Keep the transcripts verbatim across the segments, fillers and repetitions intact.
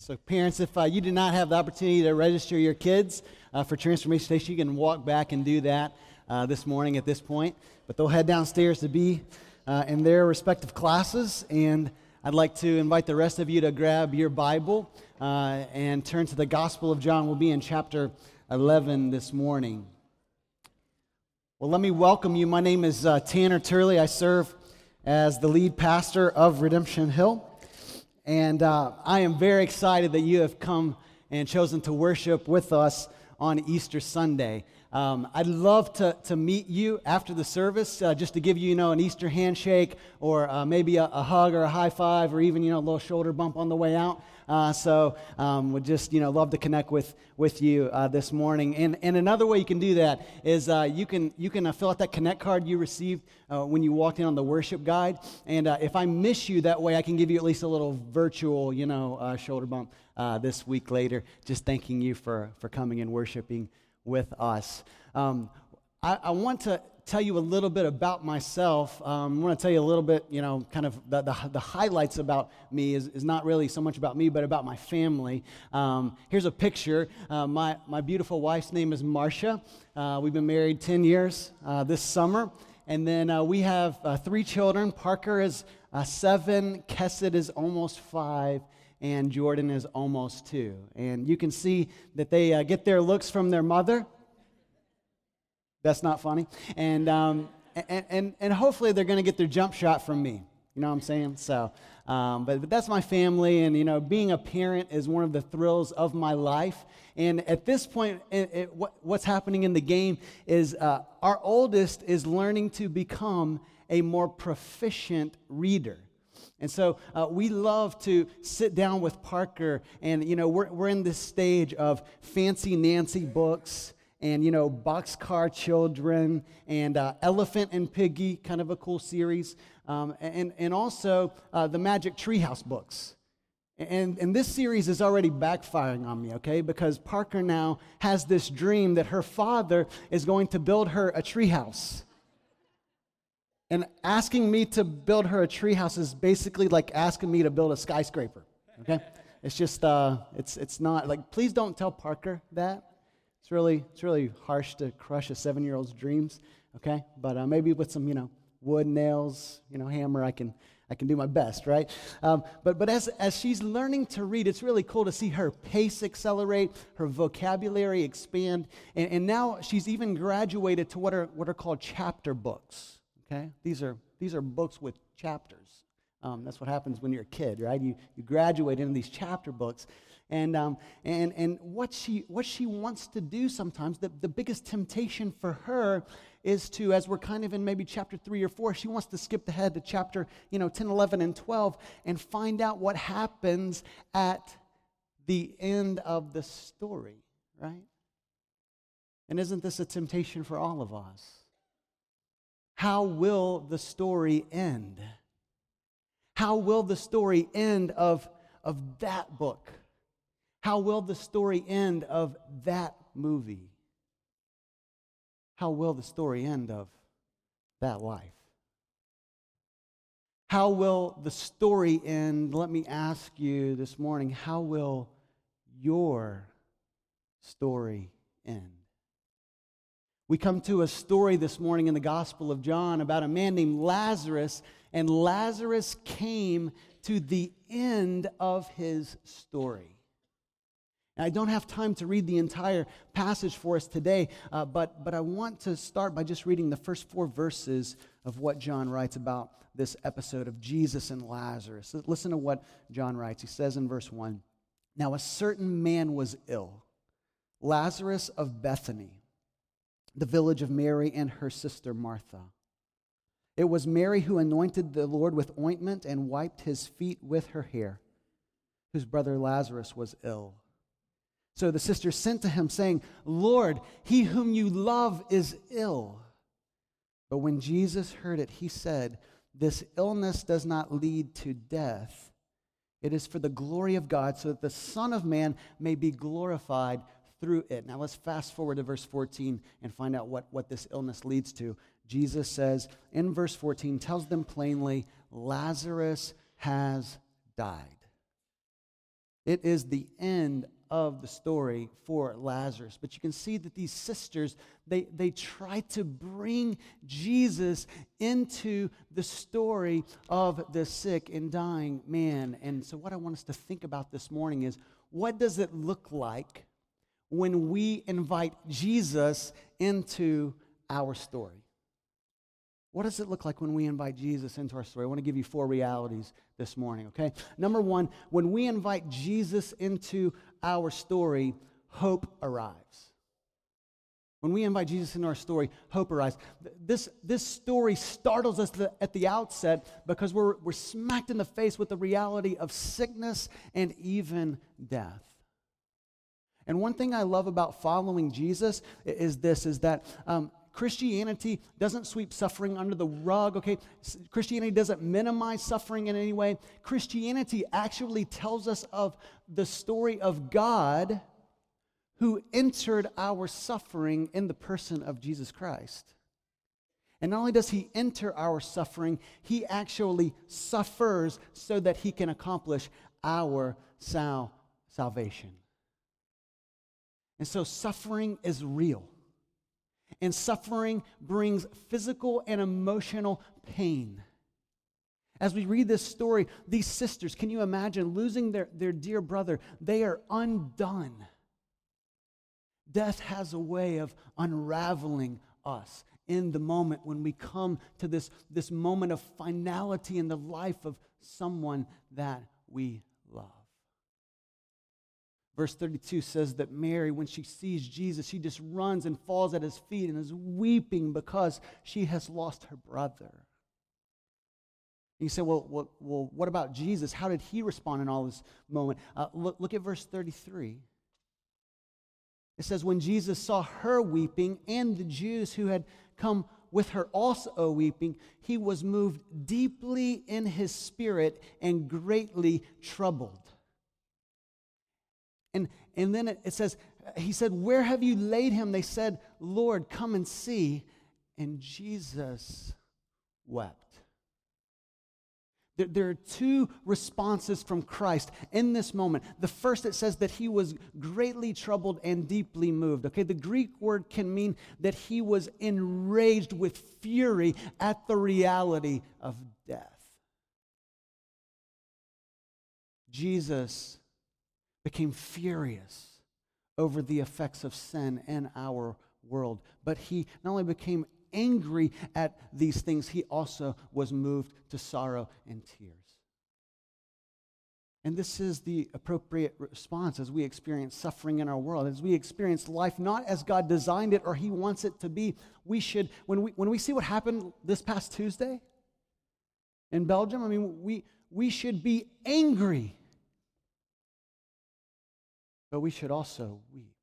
So parents, if uh, you did not have the opportunity to register your kids uh, for Transformation Station, you can walk back and do that uh, this morning at this point. But they'll head downstairs to be uh, in their respective classes. And I'd like to invite the rest of you to grab your Bible uh, and turn to the Gospel of John. We'll be in chapter eleven this morning. Well, let me welcome you. My name is uh, Tanner Turley. I serve as the lead pastor of Redemption Hill. And uh, I am very excited that you have come and chosen to worship with us on Easter Sunday. Um, I'd love to, to meet you after the service, uh, just to give you, you know, an Easter handshake or uh, maybe a, a hug or a high five or even, you know, a little shoulder bump on the way out. Uh, so um, would just, you know, love to connect with with you uh, this morning. And and another way you can do that is uh, you can you can uh, fill out that Connect card you received uh, when you walked in on the worship guide. And uh, if I miss you, that way I can give you at least a little virtual, you know, uh, shoulder bump uh, this week later, just thanking you for for coming and worshiping with us. Um, I, I want to tell you a little bit about myself. Um, I want to tell you a little bit, you know, kind of the the, the highlights about me is, is not really so much about me, but about my family. Um, here's a picture. Uh, my, my beautiful wife's name is Marcia. Uh, we've been married ten years uh, this summer. And then uh, we have uh, three children. Parker is uh, seven, Kesset is almost five, and Jordan is almost two. And you can see that they uh, get their looks from their mother. That's not funny. And um, and, and and hopefully they're going to get their jump shot from me. You know what I'm saying? So, um, but, but that's my family. And, you know, being a parent is one of the thrills of my life. And at this point, it, it, what, what's happening in the game is uh, our oldest is learning to become a more proficient reader. And so uh, we love to sit down with Parker. And, you know, we're we're in this stage of Fancy Nancy books and, you know, Boxcar Children, and uh, Elephant and Piggy, kind of a cool series, um, and, and also uh, the Magic Treehouse books. And, and this series is already backfiring on me, okay, because Parker now has this dream that her father is going to build her a treehouse. And asking me to build her a treehouse is basically like asking me to build a skyscraper, okay? It's just, uh, it's it's not, like, please don't tell Parker that. It's really, it's really harsh to crush a seven-year-old's dreams, okay? But uh, maybe with some, you know, wood, nails, you know, hammer, I can, I can do my best, right? Um, but but as as she's learning to read, it's really cool to see her pace accelerate, her vocabulary expand, and, and now she's even graduated to what are what are called chapter books. Okay, these are these are books with chapters. Um, that's what happens when you're a kid, right? You you graduate into these chapter books. And um and and what she what she wants to do sometimes, the, the biggest temptation for her is to, as we're kind of in maybe chapter three or four, she wants to skip ahead to chapter, you know, ten, eleven, and twelve and find out what happens at the end of the story, right? And isn't this a temptation for all of us? How will the story end? How will the story end of of that book? How will the story end of that movie? How will the story end of that life? How will the story end? Let me ask you this morning, how will your story end? We come to a story this morning in the Gospel of John about a man named Lazarus, and Lazarus came to the end of his story. I don't have time to read the entire passage for us today, uh, but, but I want to start by just reading the first four verses of what John writes about this episode of Jesus and Lazarus. Listen to what John writes. He says in verse one, "Now a certain man was ill, Lazarus of Bethany, the village of Mary and her sister Martha. It was Mary who anointed the Lord with ointment and wiped his feet with her hair, whose brother Lazarus was ill. So the sisters sent to him, saying, 'Lord, he whom you love is ill.' But when Jesus heard it, he said, 'This illness does not lead to death. It is for the glory of God, so that the Son of Man may be glorified through it.'" Now let's fast forward to verse fourteen and find out what, what this illness leads to. Jesus says in verse fourteen, tells them plainly, "Lazarus has died." It is the end of the story for Lazarus. But you can see that these sisters, they, they try to bring Jesus into the story of the sick and dying man. And so what I want us to think about this morning is, what does it look like when we invite Jesus into our story? What does it look like when we invite Jesus into our story? I want to give you four realities this morning, okay? Number one, when we invite Jesus into our story, hope arrives. When we invite Jesus into our story, hope arrives. This, this story startles us at the outset because we're, we're smacked in the face with the reality of sickness and even death. And one thing I love about following Jesus is this, is that um, Christianity doesn't sweep suffering under the rug, okay? Christianity doesn't minimize suffering in any way. Christianity actually tells us of the story of God who entered our suffering in the person of Jesus Christ. And not only does he enter our suffering, he actually suffers so that he can accomplish our sal- salvation. And so suffering is real. And suffering brings physical and emotional pain. As we read this story, these sisters, can you imagine losing their, their dear brother? They are undone. Death has a way of unraveling us in the moment when we come to this, this moment of finality in the life of someone that we love. Verse thirty-two says that Mary, when she sees Jesus, she just runs and falls at his feet and is weeping because she has lost her brother. And you say, well, well, well what about Jesus? How did he respond in all this moment? Uh, look, look at verse thirty-three. It says, when Jesus saw her weeping and the Jews who had come with her also weeping, he was moved deeply in his spirit and greatly troubled. And, and then it, it says, he said, where have you laid him? They said, Lord, come and see. And Jesus wept. There, there are two responses from Christ in this moment. The first, it says that he was greatly troubled and deeply moved. Okay, the Greek word can mean that he was enraged with fury at the reality of death. Jesus became furious over the effects of sin in our world. But he not only became angry at these things, he also was moved to sorrow and tears. And this is the appropriate response as we experience suffering in our world, as we experience life not as God designed it or he wants it to be. We should, when we when we see what happened this past Tuesday in Belgium, I mean, we we should be angry. But we should also weep,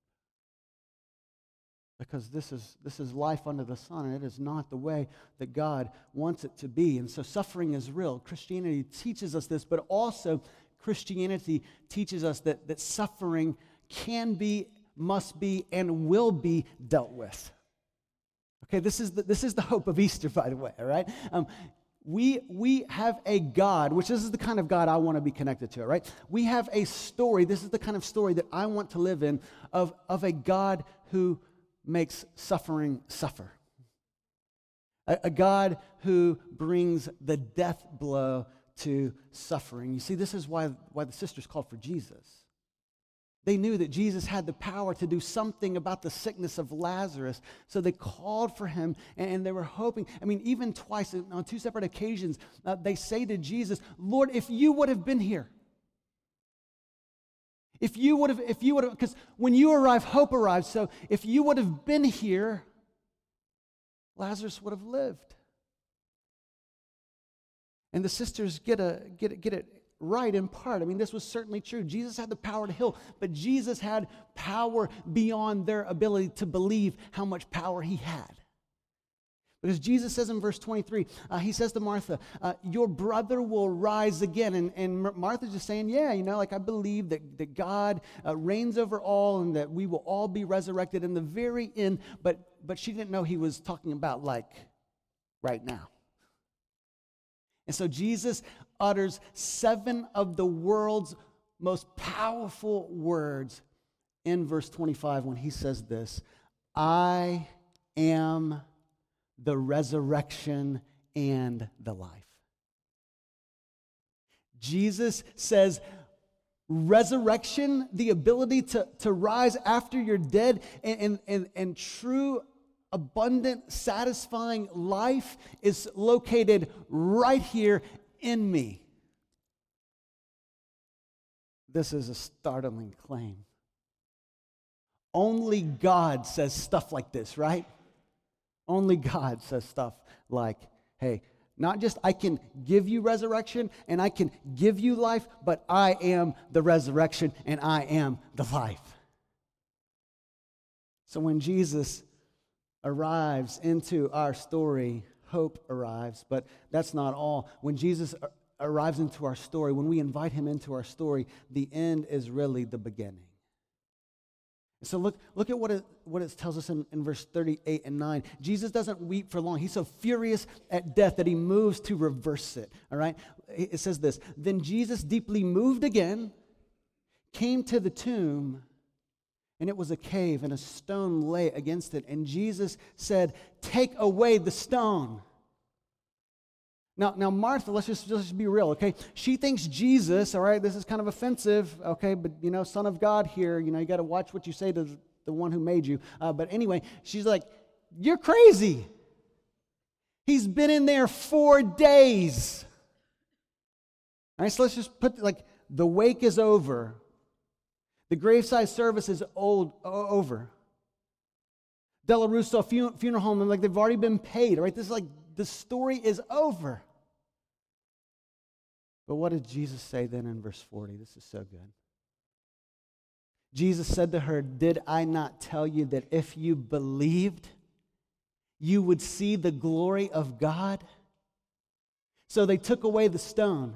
because this is this is life under the sun, and it is not the way that God wants it to be. And so suffering is real. Christianity teaches us this, but also Christianity teaches us that, that suffering can be, must be, and will be dealt with. Okay, this is the, this is the hope of Easter, by the way, all right? Um, We we have a God, which this is the kind of God I want to be connected to, right? We have a story, this is the kind of story that I want to live in, of, of a God who makes suffering suffer. A, a God who brings the death blow to suffering. You see, this is why, why the sisters called for Jesus. They knew that Jesus had the power to do something about the sickness of Lazarus, so they called for him, and they were hoping. I mean, even twice, on two separate occasions, uh, they say to Jesus, Lord, if you would have been here, if you would have, if you would have, because when you arrive, hope arrives, so if you would have been here, Lazarus would have lived. And the sisters get a, get it, get it, right, in part. I mean, this was certainly true. Jesus had the power to heal, but Jesus had power beyond their ability to believe how much power he had. Because Jesus says in verse twenty-three, uh, he says to Martha, uh, your brother will rise again. And, and Martha's just saying, yeah, you know, like I believe that, that God uh, reigns over all and that we will all be resurrected in the very end. But, but she didn't know he was talking about like right now. And so Jesus utters seven of the world's most powerful words in verse twenty-five when he says this, I am the resurrection and the life. Jesus says, resurrection, the ability to, to rise after you're dead, and, and, and, and true, abundant, satisfying life is located right here in me. This is a startling claim. Only God says stuff like this, right? Only God says stuff like, hey, not just I can give you resurrection and I can give you life, but I am the resurrection and I am the life. So when Jesus arrives into our story, hope arrives, but that's not all. When Jesus arrives into our story, when we invite him into our story, the end is really the beginning. So look look at what it, what it tells us in, in verse thirty-eight and nine. Jesus doesn't weep for long. He's so furious at death that he moves to reverse it, all right? It says this, then Jesus, deeply moved again, came to the tomb, and it was a cave, and a stone lay against it. And Jesus said, take away the stone. Now, now, Martha, let's just, let's just be real, okay? She thinks Jesus, all right, this is kind of offensive, okay, but, you know, Son of God here, you know, you got to watch what you say to the one who made you. Uh, but anyway, she's like, you're crazy. He's been in there four days. All right, so let's just put, like, the wake is over. The graveside service is old over. De La Russo fun- funeral home, and, like, they've already been paid, all right? This is, like, the story is over. But what did Jesus say then in verse forty? This is so good. Jesus said to her, did I not tell you that if you believed, you would see the glory of God? So they took away the stone.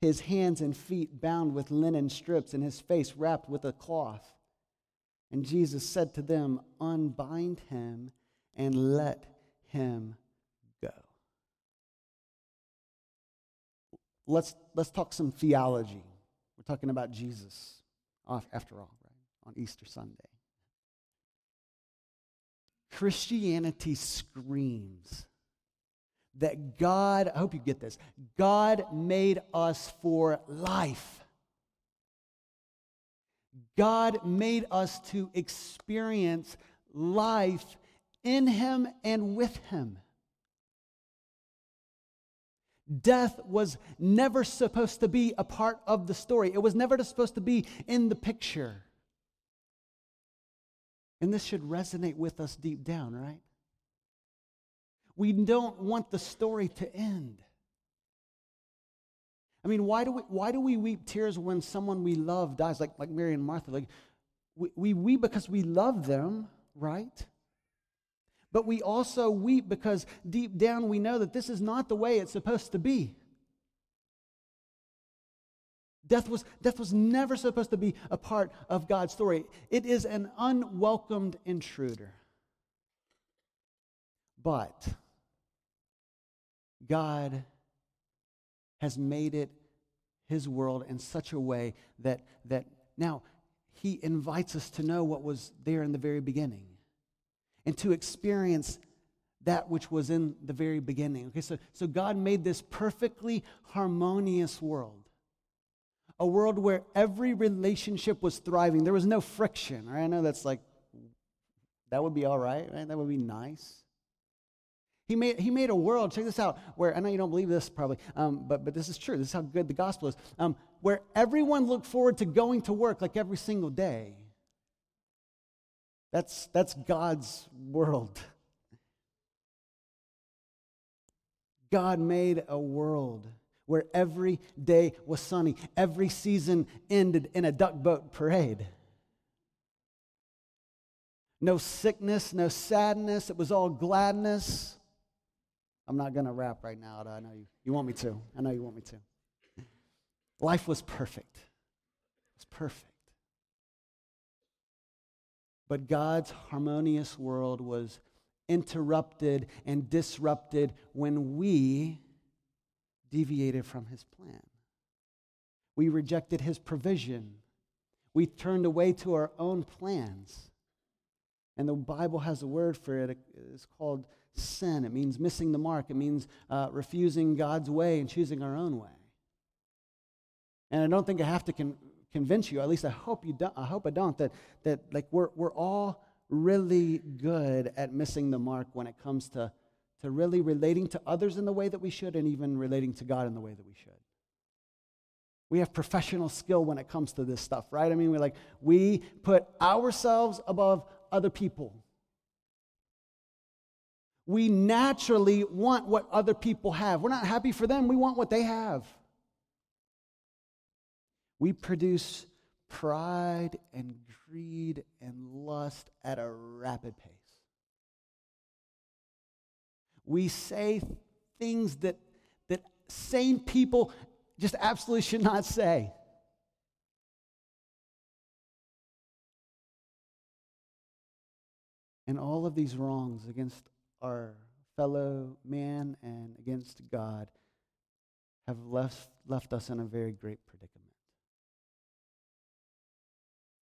his hands and feet bound with linen strips and his face wrapped with a cloth. And Jesus said to them, unbind him and let him go. Let's, let's talk some theology. We're talking about Jesus, after all, right? On Easter Sunday. Christianity screams that God, I hope you get this, God made us for life. God made us to experience life in him and with him. Death was never supposed to be a part of the story. It was never supposed to be in the picture. And this should resonate with us deep down, right? We don't want the story to end. I mean, why do we why do we weep tears when someone we love dies, like, like Mary and Martha? Like, we, we weep because we love them, right? But we also weep because deep down we know that this is not the way it's supposed to be. Death was, death was never supposed to be a part of God's story. It is an unwelcomed intruder. But God has made it his world in such a way that that now he invites us to know what was there in the very beginning and to experience that which was in the very beginning. Okay, so, so God made this perfectly harmonious world, a world where every relationship was thriving. There was no friction. Right? I know that's like, that would be all right, right? That would be nice. He made, he made a world, check this out, where, I know you don't believe this probably, um, but, but this is true. This is how good the gospel is. Um, where everyone looked forward to going to work like every single day. That's, that's God's world. God made a world where every day was sunny, every season ended in a duck boat parade. No sickness, no sadness, it was all gladness. I'm not going to rap right now, I know you, you want me to. I know you want me to. Life was perfect. It was perfect. But God's harmonious world was interrupted and disrupted when we deviated from his plan. We rejected his provision. We turned away to our own plans. And the Bible has a word for it. It's called sin. It means missing the mark. It means uh, refusing God's way and choosing our own way. And I don't think I have to con- convince you, at least I hope you don't, I hope I don't, that that like we're we're all really good at missing the mark when it comes to, to really relating to others in the way that we should and even relating to God in the way that we should. We have professional skill when it comes to this stuff, right? I mean, we like we put ourselves above other people. We naturally want what other people have. We're not happy for them. We want what they have. We produce pride and greed and lust at a rapid pace. We say things that, that sane people just absolutely should not say. And all of these wrongs against our fellow man and against God have left, left us in a very great predicament.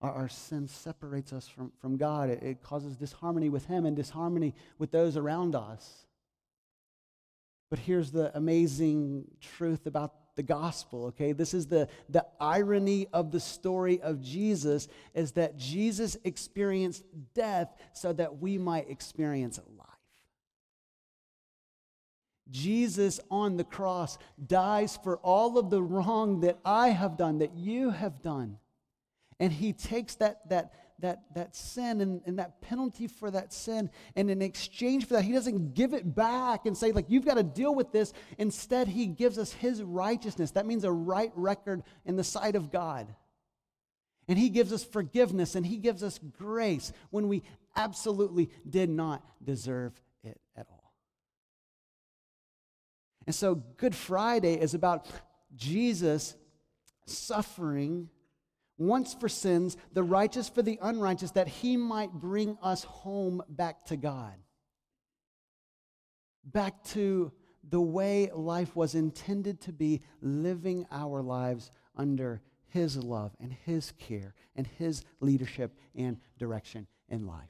Our, our sin separates us from, from God. It, it causes disharmony with him and disharmony with those around us. But here's the amazing truth about the gospel, okay? This is the, the irony of the story of Jesus, is that Jesus experienced death so that we might experience life. Jesus on the cross dies for all of the wrong that I have done, that you have done. And he takes that that that that sin and, and that penalty for that sin, and in exchange for that, he doesn't give it back and say, like, you've got to deal with this. Instead, he gives us his righteousness. That means a right record in the sight of God. And he gives us forgiveness, and he gives us grace when we absolutely did not deserve it at all. And so Good Friday is about Jesus suffering once for sins, the righteous for the unrighteous, that he might bring us home back to God, back to the way life was intended to be, living our lives under his love and his care and his leadership and direction in life.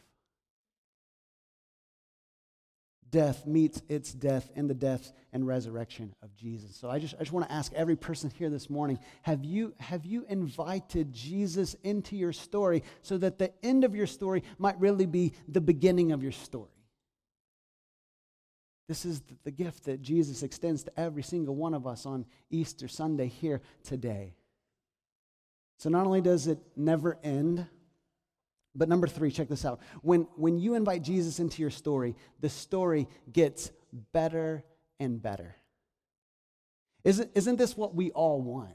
Death meets its death in the death and resurrection of Jesus. So I just I just want to ask every person here this morning, have you have you invited Jesus into your story so that the end of your story might really be the beginning of your story? This is the gift that Jesus extends to every single one of us on Easter Sunday here today. So not only does it never end, but number three, check this out. When when you invite Jesus into your story, the story gets better and better. Isn't isn't this what we all want?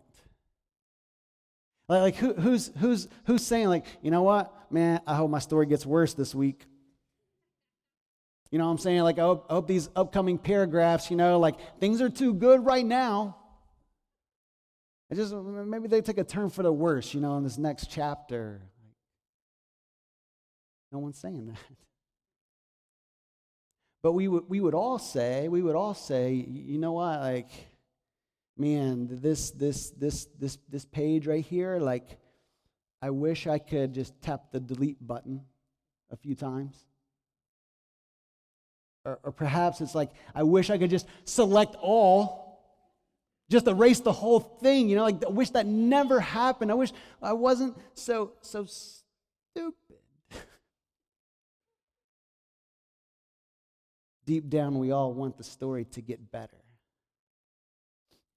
Like, like who who's who's who's saying, like, you know what, man, I hope my story gets worse this week. You know what I'm saying? Like, I hope, I hope these upcoming paragraphs, you know, like, things are too good right now. I just maybe they take a turn for the worse, you know, in this next chapter. No one's saying that. But we would we would all say, we would all say, you know what, like, man, this this this this this page right here, like, I wish I could just tap the delete button a few times. Or, or perhaps it's like, I wish I could just select all. Just erase the whole thing, you know, like, I wish that never happened. I wish I wasn't so so stupid. Deep down, we all want the story to get better.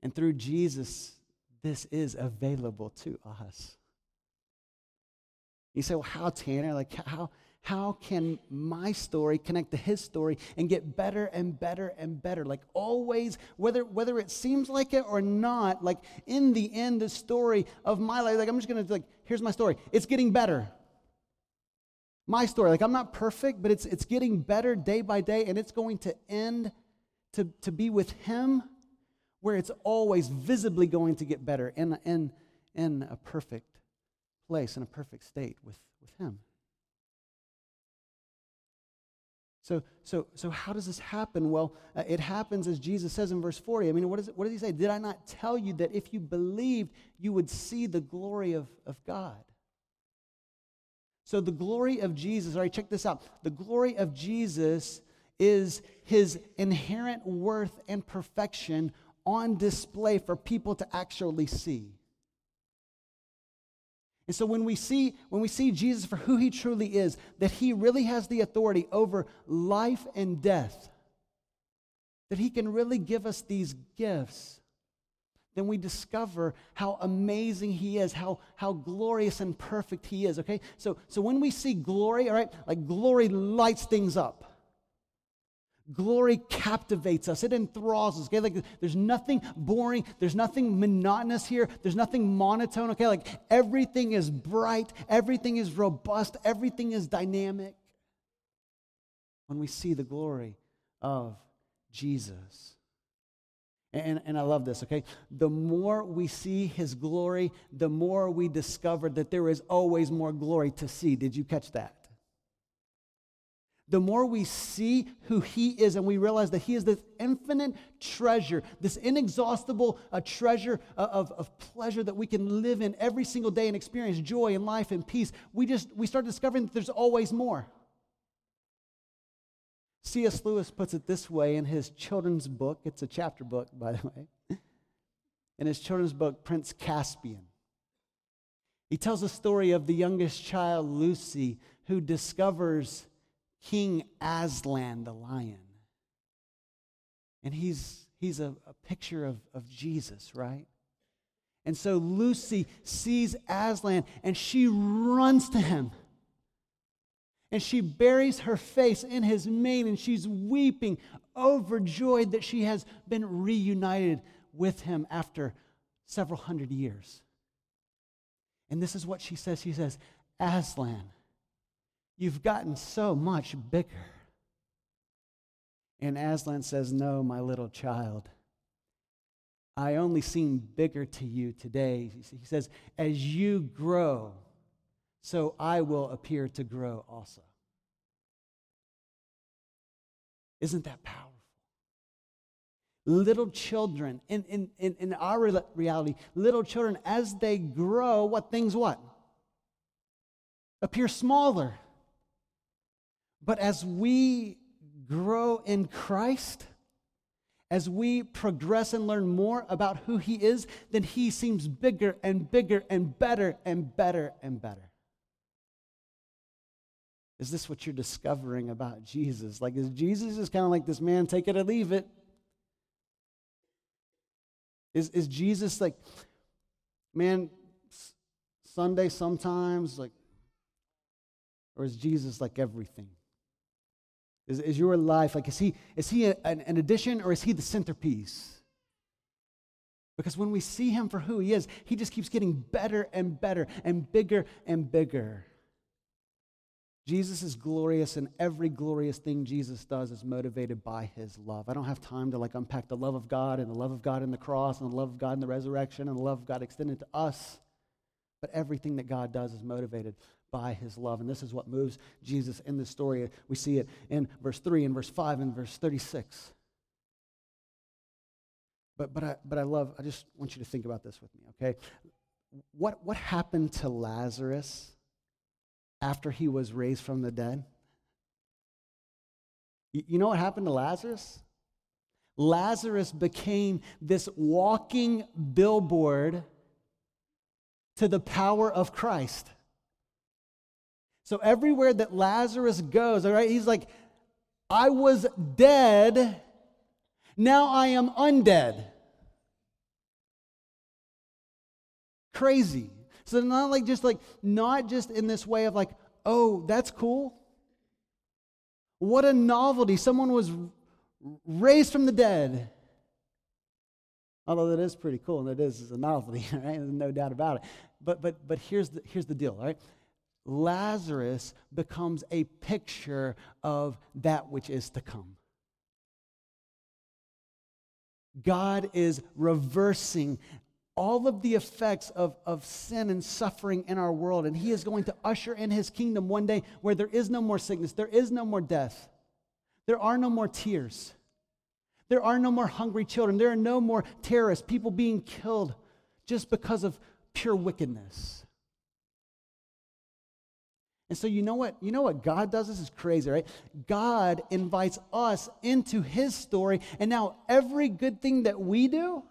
And through Jesus, this is available to us. You say, well, how, Tanner? Like, how how can my story connect to his story and get better and better and better? Like always, whether whether it seems like it or not, like in the end, the story of my life, like I'm just going to, like, here's my story. It's getting better. My story, like I'm not perfect, but it's it's getting better day by day, and it's going to end to, to be with him where it's always visibly going to get better in, in, in a perfect place, in a perfect state with, with him. So, so, so how does this happen? Well, uh, it happens as Jesus says in verse forty. I mean, what, is it, what does he say? Did I not tell you that if you believed, you would see the glory of, of God? So the glory of Jesus, all right, check this out. The glory of Jesus is his inherent worth and perfection on display for people to actually see. And so when we see when we see Jesus for who he truly is, that he really has the authority over life and death, that he can really give us these gifts, then we discover how amazing he is, how, how glorious and perfect he is, okay? So, so when we see glory, all right, like glory lights things up. Glory captivates us. It enthralls us. Okay, like there's nothing boring. There's nothing monotonous here. There's nothing monotone. Okay, like everything is bright. Everything is robust. Everything is dynamic. When we see the glory of Jesus. And, and I love this, okay? The more we see his glory, the more we discover that there is always more glory to see. Did you catch that? The more we see who he is and we realize that he is this infinite treasure, this inexhaustible uh, treasure of, of pleasure that we can live in every single day and experience joy and life and peace, we just we start discovering that there's always more. C S Lewis puts it this way in his children's book. It's a chapter book, by the way. In his children's book, Prince Caspian. He tells the story of the youngest child, Lucy, who discovers King Aslan, the lion. And he's he's a, a picture of, of Jesus, right? And so Lucy sees Aslan and she runs to him. And she buries her face in his mane and she's weeping, overjoyed that she has been reunited with him after several hundred years. And this is what she says. She says, Aslan, you've gotten so much bigger. And Aslan says, no, my little child. I only seem bigger to you today. He says, as you grow, so I will appear to grow also. Isn't that powerful? Little children, in, in, in, in our reality, little children, as they grow, what things what? Appear smaller. But as we grow in Christ, as we progress and learn more about who he is, then he seems bigger and bigger and better and better and better. Is this what you're discovering about Jesus? Like, is Jesus is kind of like this man, take it or leave it? Is, is Jesus like, man, Sunday sometimes, like, or is Jesus like everything? Is, is your life, like, is he is he a, an, an addition or is he the centerpiece? Because when we see him for who he is, he just keeps getting better and better and bigger and bigger. Jesus is glorious, and every glorious thing Jesus does is motivated by his love. I don't have time to, like, unpack the love of God and the love of God in the cross and the love of God in the resurrection and the love of God extended to us. But everything that God does is motivated by his love. And this is what moves Jesus in this story. We see it in verse three, in verse five, and verse thirty-six. But but I but I love, I just want you to think about this with me, okay? What what happened to Lazarus after he was raised from the dead? You, you know what happened to Lazarus? Lazarus became this walking billboard to the power of Christ. So everywhere that Lazarus goes, all right, he's like, I was dead, now I am undead. Crazy. So not like just like, not just in this way of like, oh, that's cool. What a novelty. Someone was raised from the dead. Although that is pretty cool, and it is, is a novelty, right? There's no doubt about it. But but but here's the here's the deal, all right? Lazarus becomes a picture of that which is to come. God is reversing all of the effects of, of sin and suffering in our world, and he is going to usher in his kingdom one day where there is no more sickness, there is no more death, there are no more tears, there are no more hungry children, there are no more terrorists, people being killed just because of pure wickedness. And so you know what? You know what God does? This is crazy, right? God invites us into his story, and now every good thing that we do,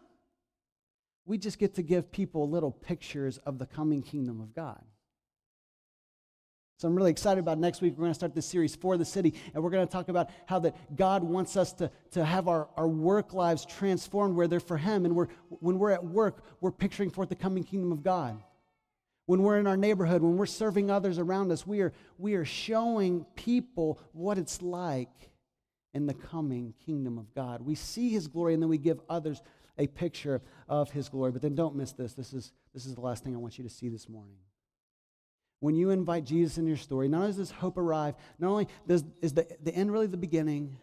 we just get to give people little pictures of the coming kingdom of God. So I'm really excited about next week. We're going to start this series, For the City, and we're going to talk about how that God wants us to, to have our, our work lives transformed where they're for him, and we're, when we're at work, we're picturing forth the coming kingdom of God. When we're in our neighborhood, when we're serving others around us, we are, we are showing people what it's like in the coming kingdom of God. We see his glory, and then we give others a picture of his glory. But then don't miss this. This is, this is the last thing I want you to see this morning. When you invite Jesus into your story, not only does this hope arrive, not only does, is the, the end really the beginning,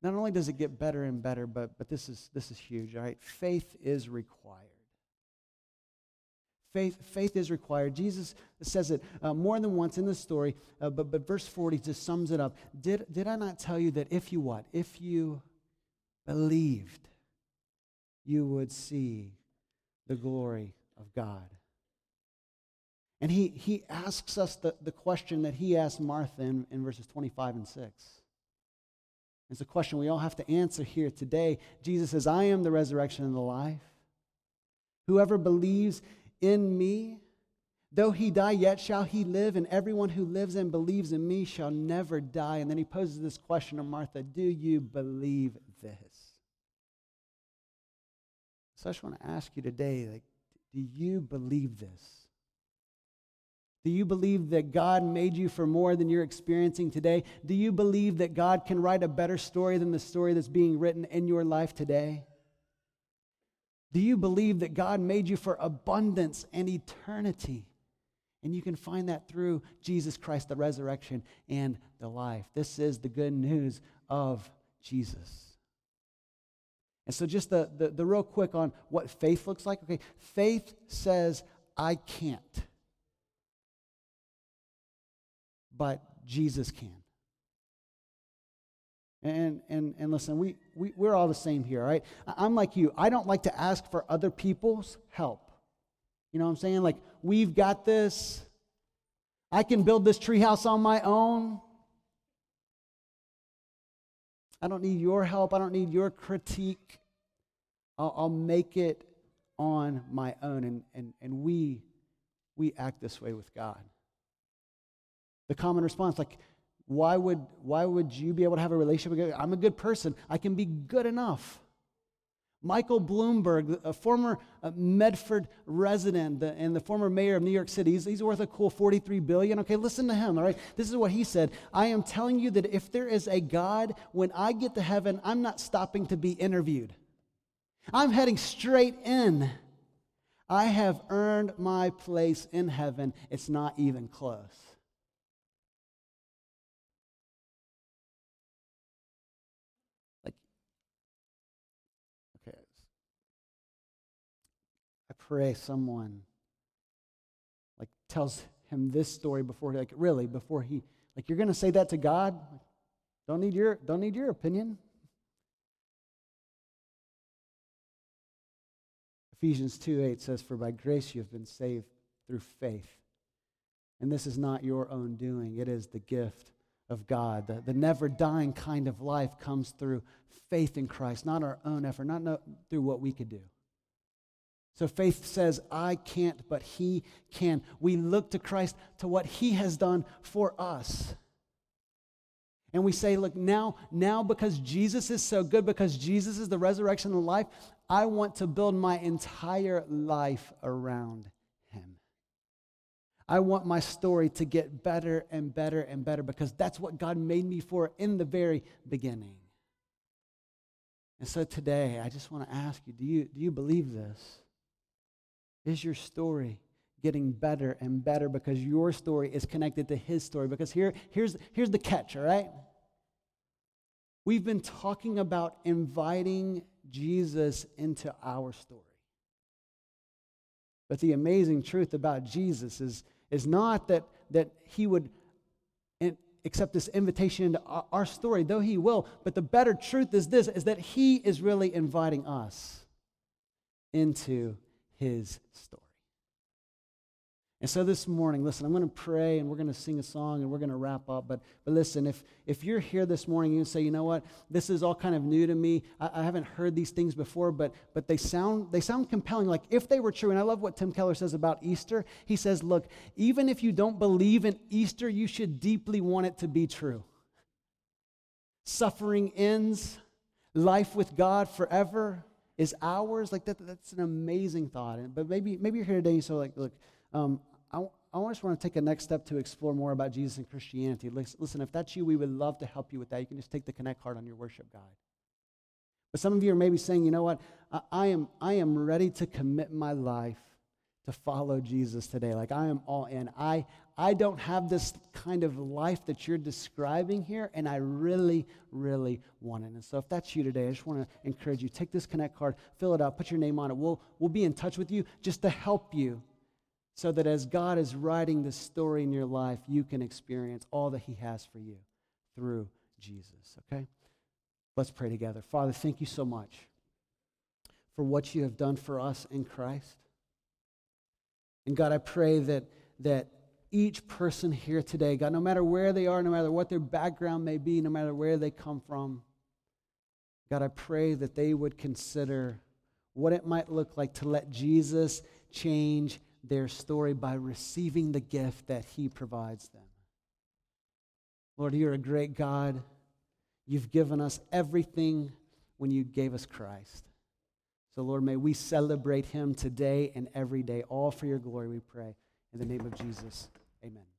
not only does it get better and better, but, but this is, this is huge, all right? Faith is required. Faith, faith is required. Jesus says it uh, more than once in the story, uh, but, but verse forty just sums it up. Did, did I not tell you that if you what? If you believed, you would see the glory of God. And he, he asks us the, the question that he asked Martha in, in verses twenty-five and six. It's a question we all have to answer here today. Jesus says, I am the resurrection and the life. Whoever believes in me, though he die, yet shall he live, and everyone who lives and believes in me shall never die. And then he poses this question to Martha, do you believe this? So I just want to ask you today, like, do you believe this? Do you believe that God made you for more than you're experiencing today? Do you believe that God can write a better story than the story that's being written in your life today? Do you believe that God made you for abundance and eternity? And you can find that through Jesus Christ, the resurrection and the life. This is the good news of Jesus. And so just the, the, the real quick on what faith looks like. Okay, faith says, I can't. But Jesus can. And and and listen, we, we, we're all the same here, all right? I'm like you. I don't like to ask for other people's help. You know what I'm saying? Like, we've got this. I can build this treehouse on my own. I don't need your help. I don't need your critique. I'll, I'll make it on my own. And, and, and we, we act this way with God. The common response, like, Why would why would you be able to have a relationship with God? I'm a good person. I can be good enough. Michael Bloomberg, a former Medford resident and the former mayor of New York City, he's, he's worth a cool forty-three billion dollars. Okay, listen to him, all right? This is what he said. I am telling you that if there is a God, when I get to heaven, I'm not stopping to be interviewed. I'm heading straight in. I have earned my place in heaven. It's not even close. Pray someone like tells him this story before, like really before he, like you're gonna say that to God? Don't need your don't need your opinion. Ephesians two eight says, "For by grace you have been saved through faith, and this is not your own doing; it is the gift of God." The, the never dying kind of life comes through faith in Christ, not our own effort, not no, through what we could do. So faith says, I can't, but he can. We look to Christ, to what he has done for us. And we say, look, now, now because Jesus is so good, because Jesus is the resurrection and the life, I want to build my entire life around him. I want my story to get better and better and better because that's what God made me for in the very beginning. And so today, I just want to ask you, do you, do you believe this? Is your story getting better and better because your story is connected to his story? Because here, here's, here's the catch, all right? We've been talking about inviting Jesus into our story. But the amazing truth about Jesus is, is not that, that he would accept this invitation into our, our story, though he will, but the better truth is this, is that he is really inviting us into his story. And so this morning, listen, I'm going to pray and we're going to sing a song and we're going to wrap up. But but listen, if if you're here this morning and you say, you know what, this is all kind of new to me. I, I haven't heard these things before, but but they sound they sound compelling. Like if they were true, and I love what Tim Keller says about Easter. He says, look, even if you don't believe in Easter, you should deeply want it to be true. Suffering ends, life with God forever is ours. Like that that's an amazing thought. And but maybe maybe you're here today and you say, like, look, um, I, I just want to take a next step to explore more about Jesus and Christianity. Listen, if that's you, we would love to help you with that. You can just take the Connect card on your worship guide. But some of you are maybe saying, you know what, I, I am I am ready to commit my life to follow Jesus today. Like I am all in. I I don't have this kind of life that you're describing here, and I really, really want it. And so if that's you today, I just want to encourage you, take this Connect card, fill it out, put your name on it. We'll we'll be in touch with you just to help you, so that as God is writing the story in your life, you can experience all that he has for you through Jesus, okay? Let's pray together. Father, thank you so much for what you have done for us in Christ. And God, I pray that, that each person here today, God, no matter where they are, no matter what their background may be, no matter where they come from, God, I pray that they would consider what it might look like to let Jesus change their story by receiving the gift that he provides them. Lord, you're a great God. You've given us everything when you gave us Christ. So, Lord, may we celebrate him today and every day, all for your glory, we pray. In the name of Jesus, amen.